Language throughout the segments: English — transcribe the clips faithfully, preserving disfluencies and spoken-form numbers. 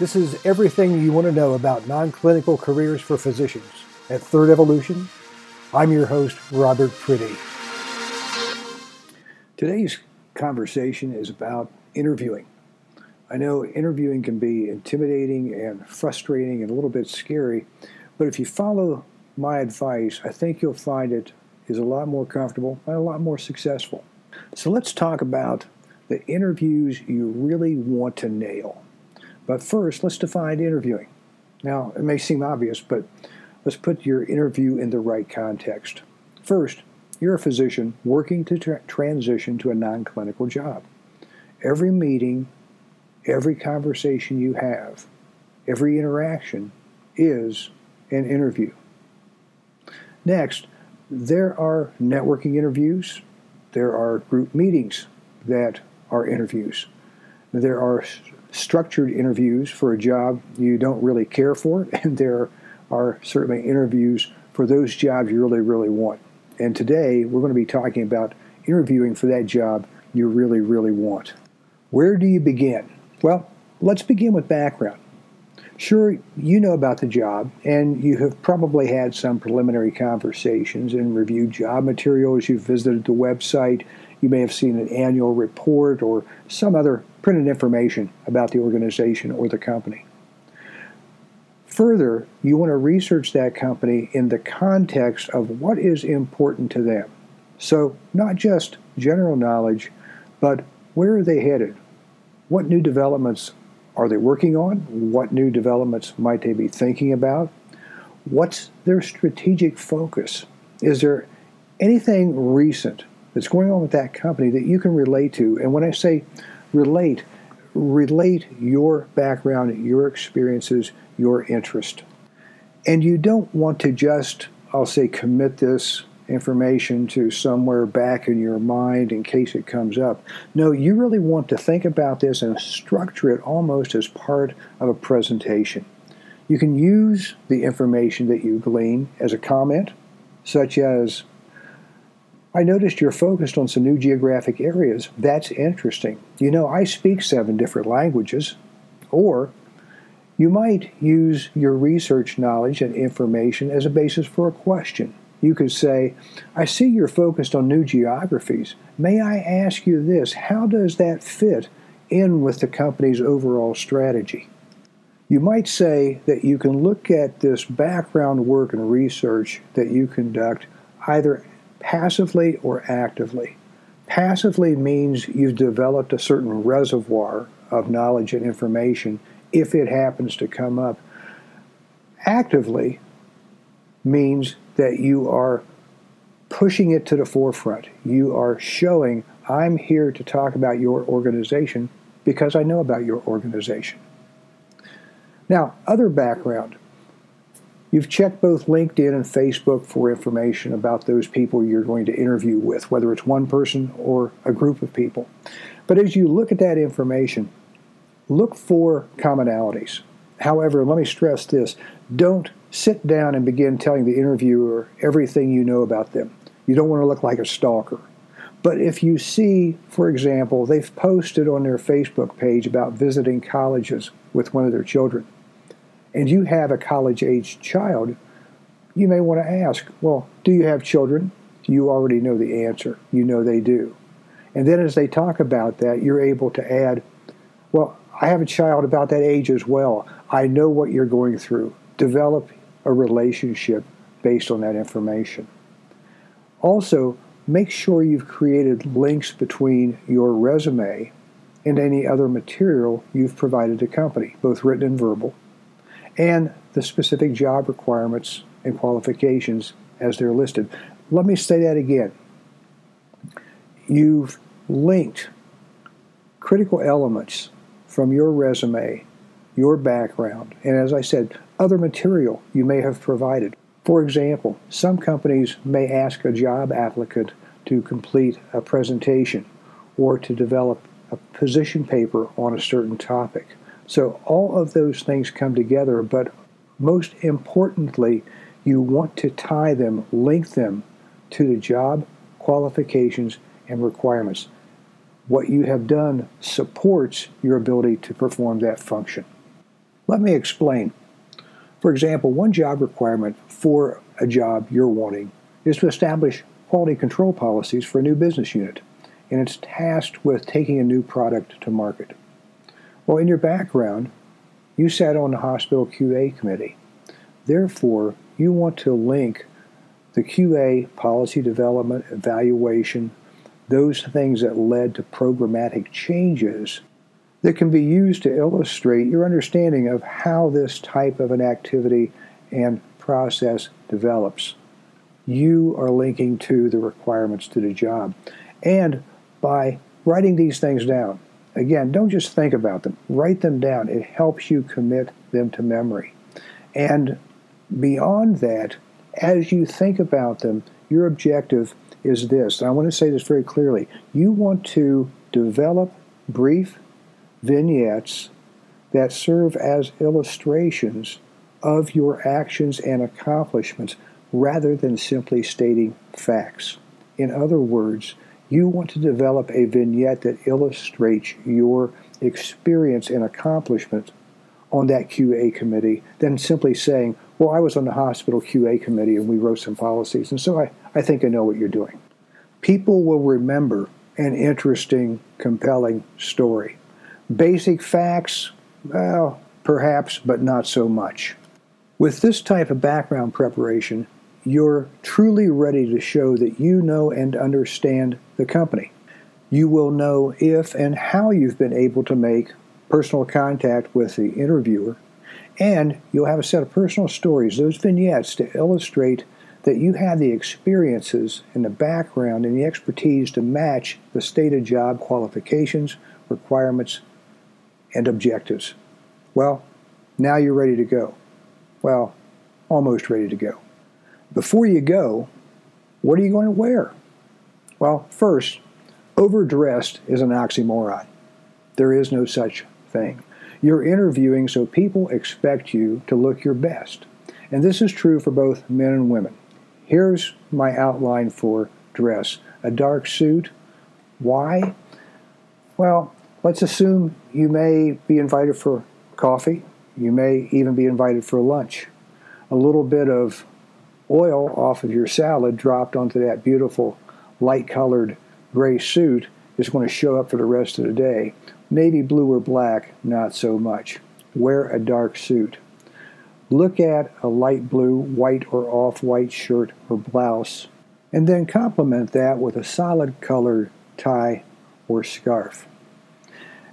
This is everything you want to know about non-clinical careers for physicians. At Third Evolution, I'm your host, Robert Priddy. Today's conversation is about interviewing. I know interviewing can be intimidating and frustrating and a little bit scary, but if you follow my advice, I think you'll find it is a lot more comfortable and a lot more successful. So let's talk about the interviews you really want to nail. But first, let's define interviewing. Now, it may seem obvious, but let's put your interview in the right context. First, you're a physician working to tra- transition to a non-clinical job. Every meeting, every conversation you have, every interaction is an interview. Next, there are networking interviews. There are group meetings that are interviews. There are st- structured interviews for a job you don't really care for, and there are certainly interviews for those jobs you really, really want. And today, we're going to be talking about interviewing for that job you really, really want. Where do you begin? Well, let's begin with background. Sure, you know about the job, and you have probably had some preliminary conversations and reviewed job materials. You've visited the website. You may have seen an annual report or some other printed information about the organization or the company. Further, you want to research that company in the context of what is important to them. So, not just general knowledge, but where are they headed? What new developments are they working on? What new developments might they be thinking about? What's their strategic focus? Is there anything recent that's going on with that company that you can relate to? And when I say relate, relate your background, your experiences, your interest. And you don't want to just, I'll say, commit this information to somewhere back in your mind in case it comes up. No, you really want to think about this and structure it almost as part of a presentation. You can use the information that you glean as a comment, such as, I noticed you're focused on some new geographic areas. That's interesting. You know, I speak seven different languages. Or you might use your research knowledge and information as a basis for a question. You could say, I see you're focused on new geographies. May I ask you this? How does that fit in with the company's overall strategy? You might say that you can look at this background work and research that you conduct either passively or actively. Passively means you've developed a certain reservoir of knowledge and information if it happens to come up. Actively means that you are pushing it to the forefront. You are showing, I'm here to talk about your organization because I know about your organization. Now, other background. You've checked both LinkedIn and Facebook for information about those people you're going to interview with, whether it's one person or a group of people. But as you look at that information, look for commonalities. However, let me stress this. Don't sit down and begin telling the interviewer everything you know about them. You don't want to look like a stalker. But if you see, for example, they've posted on their Facebook page about visiting colleges with one of their children, and you have a college-aged child, you may want to ask, well, do you have children? You already know the answer. You know they do. And then as they talk about that, you're able to add, well, I have a child about that age as well. I know what you're going through. Develop a relationship based on that information. Also, make sure you've created links between your resume and any other material you've provided to company, both written and verbal, and the specific job requirements and qualifications as they're listed. Let me say that again. You've linked critical elements from your resume, your background, and as I said, other material you may have provided. For example, some companies may ask a job applicant to complete a presentation or to develop a position paper on a certain topic. So all of those things come together, but most importantly, you want to tie them, link them to the job qualifications and requirements. What you have done supports your ability to perform that function. Let me explain. For example, one job requirement for a job you're wanting is to establish quality control policies for a new business unit, and it's tasked with taking a new product to market. Well, in your background, you sat on the hospital Q A committee. Therefore, you want to link the Q A, policy development, evaluation, those things that led to programmatic changes that can be used to illustrate your understanding of how this type of an activity and process develops. You are linking to the requirements to the job. And by writing these things down, again, don't just think about them. Write them down. It helps you commit them to memory. And beyond that, as you think about them, your objective is this. And I want to say this very clearly. You want to develop brief vignettes that serve as illustrations of your actions and accomplishments rather than simply stating facts. In other words, you want to develop a vignette that illustrates your experience and accomplishment on that Q A committee than simply saying, well, I was on the hospital Q A committee and we wrote some policies, and so I, I think I know what you're doing. People will remember an interesting, compelling story. Basic facts, well, perhaps, but not so much. With this type of background preparation, you're truly ready to show that you know and understand the company. You will know if and how you've been able to make personal contact with the interviewer, and you'll have a set of personal stories, those vignettes, to illustrate that you have the experiences and the background and the expertise to match the stated job qualifications, requirements, and objectives. Well, now you're ready to go. Well, almost ready to go. Before you go, what are you going to wear? Well, first, overdressed is an oxymoron. There is no such thing. You're interviewing, so people expect you to look your best. And this is true for both men and women. Here's my outline for dress. A dark suit. Why? Well, let's assume you may be invited for coffee. You may even be invited for lunch. A little bit of oil off of your salad dropped onto that beautiful light-colored gray suit is going to show up for the rest of the day. Navy blue or black, not so much. Wear a dark suit. Look at a light blue, white or off-white shirt or blouse, and then complement that with a solid color tie or scarf.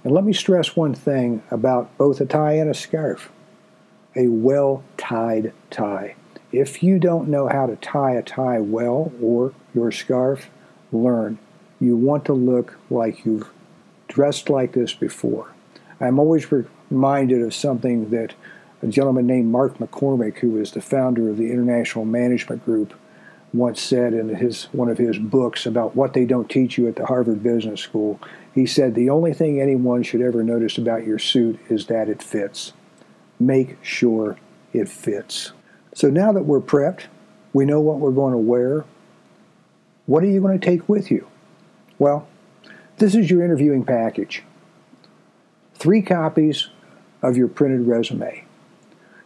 And let me stress one thing about both a tie and a scarf. A well-tied tie. If you don't know how to tie a tie well or your scarf, learn. You want to look like you've dressed like this before. I'm always reminded of something that a gentleman named Mark McCormack, who was the founder of the International Management Group, once said in his one of his books about what they don't teach you at the Harvard Business School. He said, the only thing anyone should ever notice about your suit is that it fits. Make sure it fits. So now that we're prepped, we know what we're going to wear. What are you going to take with you? Well, this is your interviewing package. Three copies of your printed resume.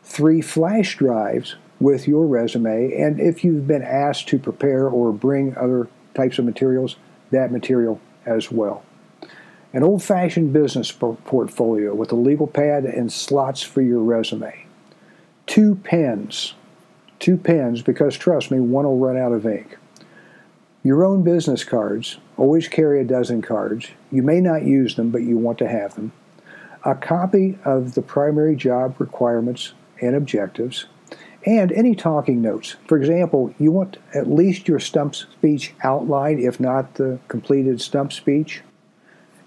Three flash drives with your resume, and if you've been asked to prepare or bring other types of materials, that material as well. An old-fashioned business portfolio with a legal pad and slots for your resume. Two pens. Two pens, because trust me, one will run out of ink. Your own business cards. Always carry a dozen cards. You may not use them, but you want to have them. A copy of the primary job requirements and objectives. And any talking notes. For example, you want at least your stump speech outlined, if not the completed stump speech.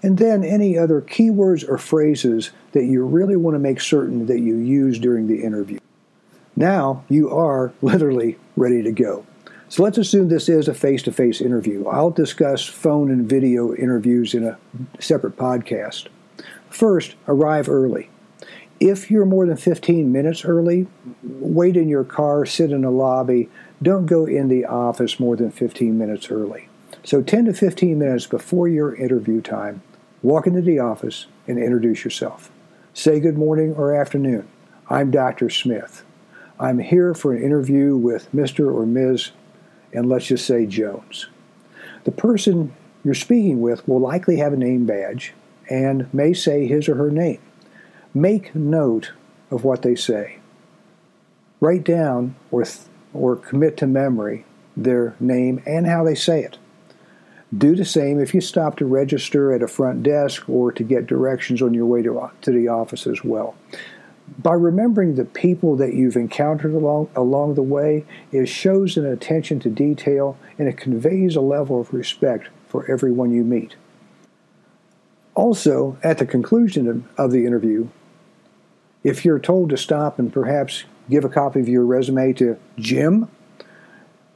And then any other keywords or phrases that you really want to make certain that you use during the interview. Now you are literally ready to go. So let's assume this is a face-to-face interview. I'll discuss phone and video interviews in a separate podcast. First, arrive early. If you're more than fifteen minutes early, wait in your car, sit in the lobby. Don't go in the office more than fifteen minutes early. So ten to fifteen minutes before your interview time, walk into the office and introduce yourself. Say good morning or afternoon. I'm Doctor Smith. I'm here for an interview with Mister or Miz, and let's just say Jones. The person you're speaking with will likely have a name badge and may say his or her name. Make note of what they say. Write down or, th- or commit to memory their name and how they say it. Do the same if you stop to register at a front desk or to get directions on your way to, to the office as well. By remembering the people that you've encountered along, along the way, it shows an attention to detail and it conveys a level of respect for everyone you meet. Also, at the conclusion of the interview, if you're told to stop and perhaps give a copy of your resume to Jim,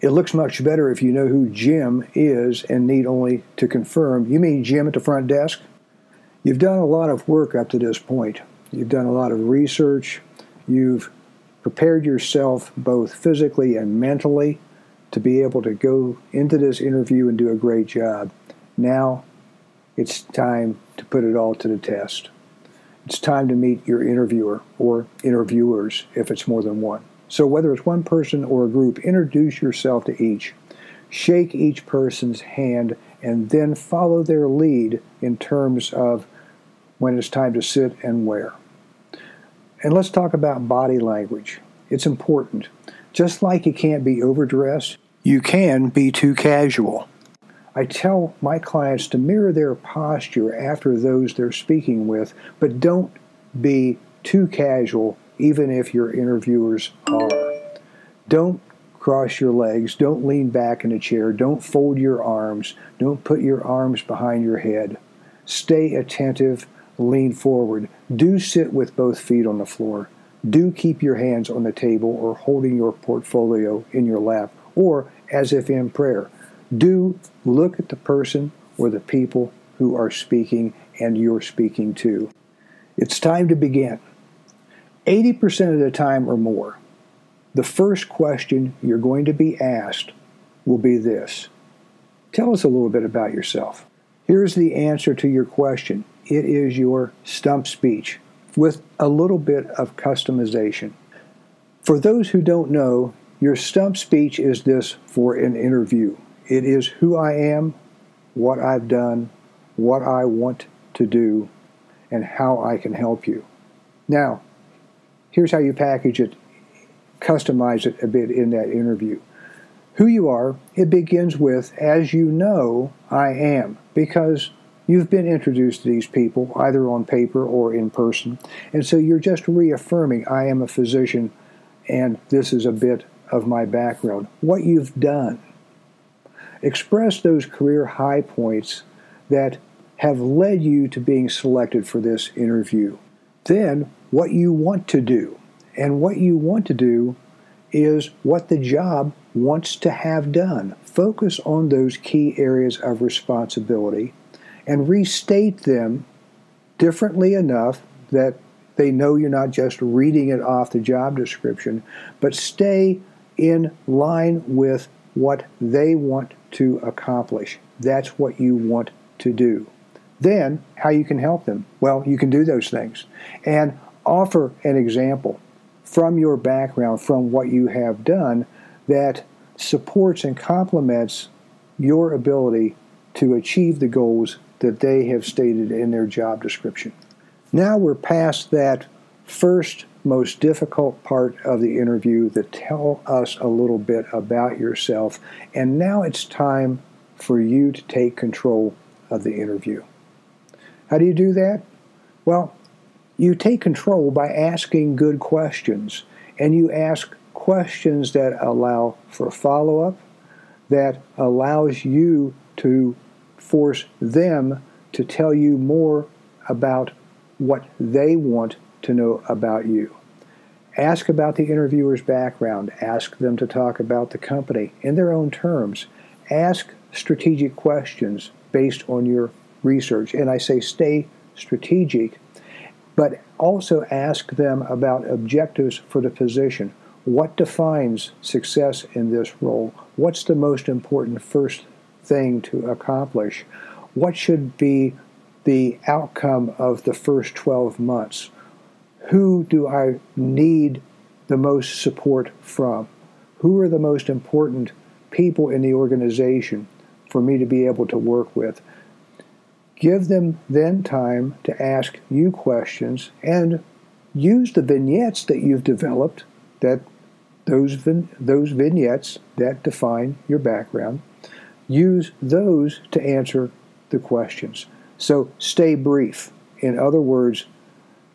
it looks much better if you know who Jim is and need only to confirm, you mean Jim at the front desk? You've done a lot of work up to this point. You've done a lot of research. You've prepared yourself both physically and mentally to be able to go into this interview and do a great job. Now it's time to put it all to the test. It's time to meet your interviewer or interviewers if it's more than one. So whether it's one person or a group, introduce yourself to each. Shake each person's hand and then follow their lead in terms of when it's time to sit and where. And let's talk about body language. It's important. Just like you can't be overdressed, you can be too casual. I tell my clients to mirror their posture after those they're speaking with, but don't be too casual even if your interviewers are. Don't cross your legs. Don't lean back in a chair. Don't fold your arms. Don't put your arms behind your head. Stay attentive. Lean forward. Do sit with both feet on the floor. Do keep your hands on the table or holding your portfolio in your lap or as if in prayer. Do look at the person or the people who are speaking and you're speaking to. It's time to begin. eighty percent of the time or more, the first question you're going to be asked will be this. Tell us a little bit about yourself. Here's the answer to your question. It is your stump speech with a little bit of customization. For those who don't know, your stump speech is this for an interview. It is who I am, what I've done, what I want to do, and how I can help you. Now, here's how you package it, customize it a bit in that interview. Who you are, it begins with, as you know, I am, because you've been introduced to these people, either on paper or in person, and so you're just reaffirming, I am a physician, and this is a bit of my background. What you've done. Express those career high points that have led you to being selected for this interview. Then, what you want to do. And what you want to do is what the job wants to have done. Focus on those key areas of responsibility and restate them differently enough that they know you're not just reading it off the job description, but stay in line with what they want to accomplish. That's what you want to do. Then, how you can help them? Well, you can do those things. And offer an example from your background, from what you have done, that supports and complements your ability to achieve the goals that they have stated in their job description. Now we're past that first, most difficult part of the interview, the tell us a little bit about yourself, and now it's time for you to take control of the interview. How do you do that? Well, you take control by asking good questions, and you ask questions that allow for follow-up, that allows you to force them to tell you more about what they want to know about you. Ask about the interviewer's background. Ask them to talk about the company in their own terms. Ask strategic questions based on your research. And I say stay strategic, but also ask them about objectives for the position. What defines success in this role? What's the most important first thing to accomplish? What should be the outcome of the first twelve months? who do I need the most support from? Who are the most important people in the organization for me to be able to work with? Give them then time to ask you questions and use the vignettes that you've developed, that those those vignettes that define your background, use those to answer the questions. So stay brief. In other words,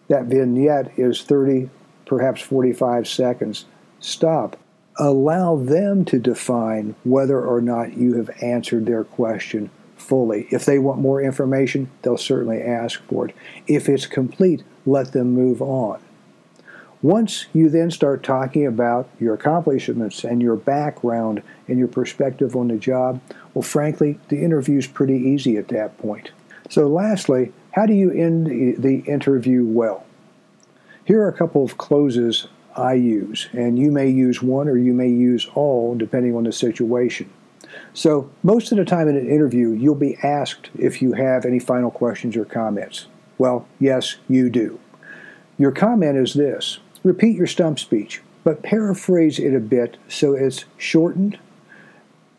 that vignette is thirty, perhaps forty-five seconds. Stop. Allow them to define whether or not you have answered their question fully. If they want more information, they'll certainly ask for it. If it's complete, let them move on. Once you then start talking about your accomplishments and your background and your perspective on the job, well, frankly, the interview's pretty easy at that point. So lastly, how do you end the interview well? Here are a couple of closes I use, and you may use one or you may use all depending on the situation. So most of the time in an interview, you'll be asked if you have any final questions or comments. Well, yes, you do. Your comment is this: repeat your stump speech, but paraphrase it a bit so it's shortened,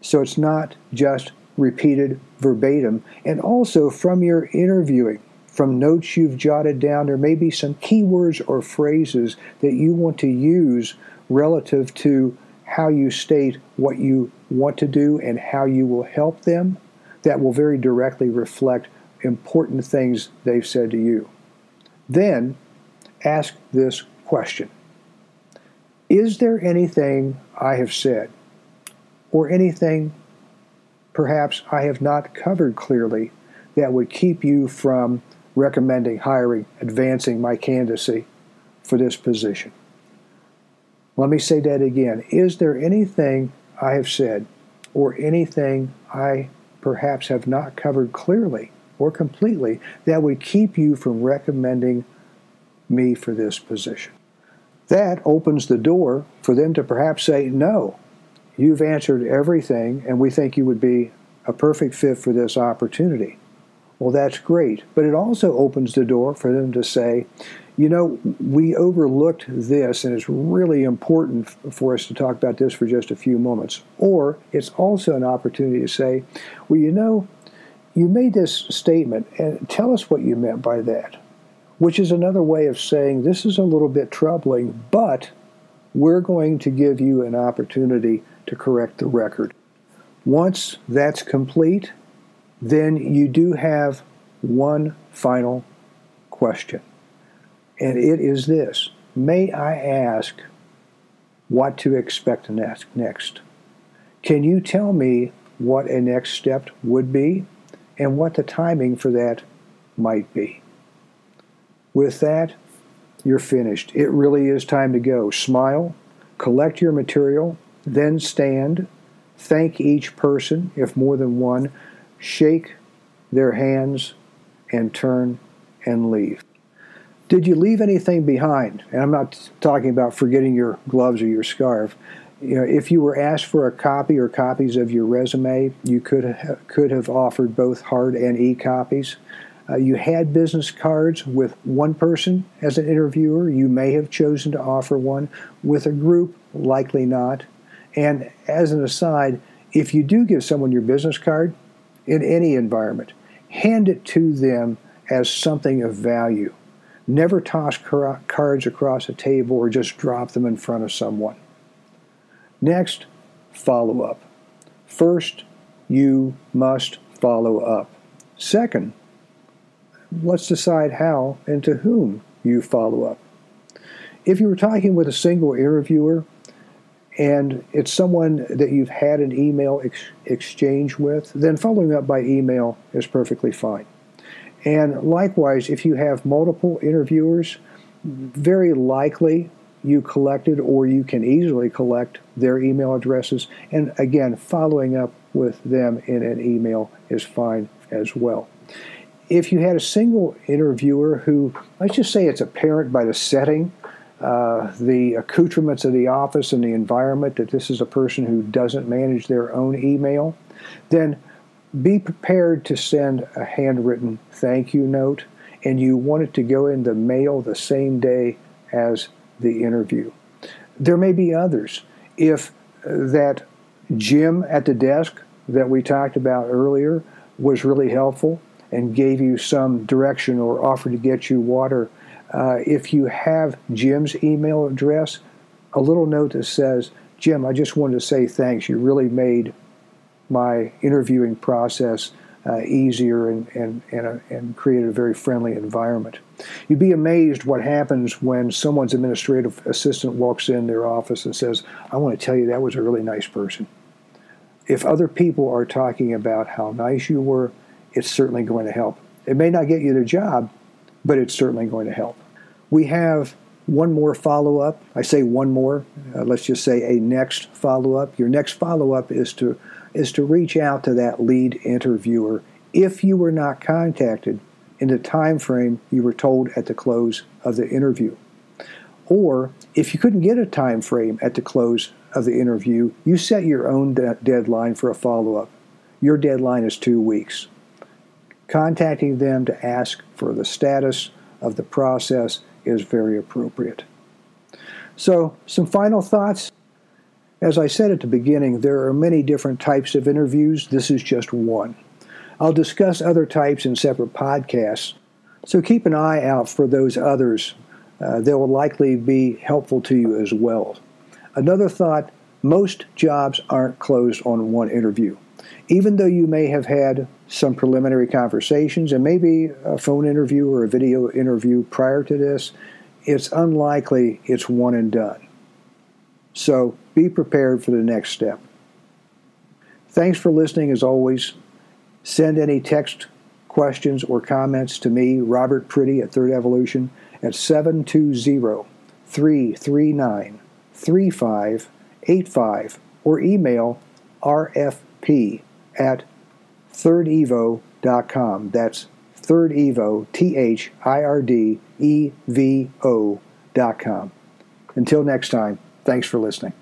so it's not just repeated verbatim, and also from your interviewing, from notes you've jotted down, there may be some keywords or phrases that you want to use relative to how you state what you want to do and how you will help them that will very directly reflect important things they've said to you. Then ask this question: is there anything I have said or anything perhaps I have not covered clearly that would keep you from recommending, hiring, advancing my candidacy for this position? Let me say that again. Is there anything I have said or anything I perhaps have not covered clearly or completely that would keep you from recommending me for this position? That opens the door for them to perhaps say, no, you've answered everything and we think you would be a perfect fit for this opportunity. Well, that's great, but it also opens the door for them to say, you know, we overlooked this and it's really important for us to talk about this for just a few moments. Or it's also an opportunity to say, well, you know, you made this statement and tell us what you meant by that, which is another way of saying this is a little bit troubling, but we're going to give you an opportunity to correct the record. Once that's complete, then you do have one final question, and it is this: may I ask what to expect next? Can you tell me what a next step would be and what the timing for that might be? With that, you're finished. It really is time to go. Smile, collect your material, then stand, thank each person, if more than one, shake their hands, and turn and leave. Did you leave anything behind? And I'm not talking about forgetting your gloves or your scarf. You know, if you were asked for a copy or copies of your resume, you could have, could have offered both hard and e-copies. Uh, you had business cards with one person as an interviewer. You may have chosen to offer one with a group, likely not. And as an aside, if you do give someone your business card, in any environment, hand it to them as something of value. Never toss car- cards across a table or just drop them in front of someone. Next, follow up. First, you must follow up. Second, let's decide how and to whom you follow up. If you were talking with a single interviewer and it's someone that you've had an email ex- exchange with, then following up by email is perfectly fine. And likewise, if you have multiple interviewers, very likely you collected or you can easily collect their email addresses. And again, following up with them in an email is fine as well. If you had a single interviewer who, let's just say it's apparent by the setting, Uh, the accoutrements of the office and the environment that this is a person who doesn't manage their own email, then be prepared to send a handwritten thank you note, and you want it to go in the mail the same day as the interview. There may be others. If that Jim at the desk that we talked about earlier was really helpful and gave you some direction or offered to get you water, uh, if you have Jim's email address, a little note that says, Jim, I just wanted to say thanks. You really made my interviewing process uh, easier and and and, a, and created a very friendly environment. You'd be amazed what happens when someone's administrative assistant walks in their office and says, I want to tell you that was a really nice person. If other people are talking about how nice you were, it's certainly going to help. It may not get you the job, but it's certainly going to help. We have one more follow-up. I say one more. Uh, let's just say a next follow-up. Your next follow-up is to is to reach out to that lead interviewer if you were not contacted in the time frame you were told at the close of the interview. Or if you couldn't get a time frame at the close of the interview, you set your own de- deadline for a follow-up. Your deadline is two weeks. Contacting them to ask for the status of the process is very appropriate. So, some final thoughts. As I said at the beginning, there are many different types of interviews. This is just one. I'll discuss other types in separate podcasts, so keep an eye out for those others. Uh, they will likely be helpful to you as well. Another thought, most jobs aren't closed on one interview. Even though you may have had some preliminary conversations and maybe a phone interview or a video interview prior to this, it's unlikely it's one and done. So be prepared for the next step. Thanks for listening as always. Send any text, questions, or comments to me, Robert Priddy at Third Evolution, at seven two zero, three three nine, three five eight five or email rfp at third evo dot com. That's third evo, T H I R D E V O dot com. Until next time, thanks for listening.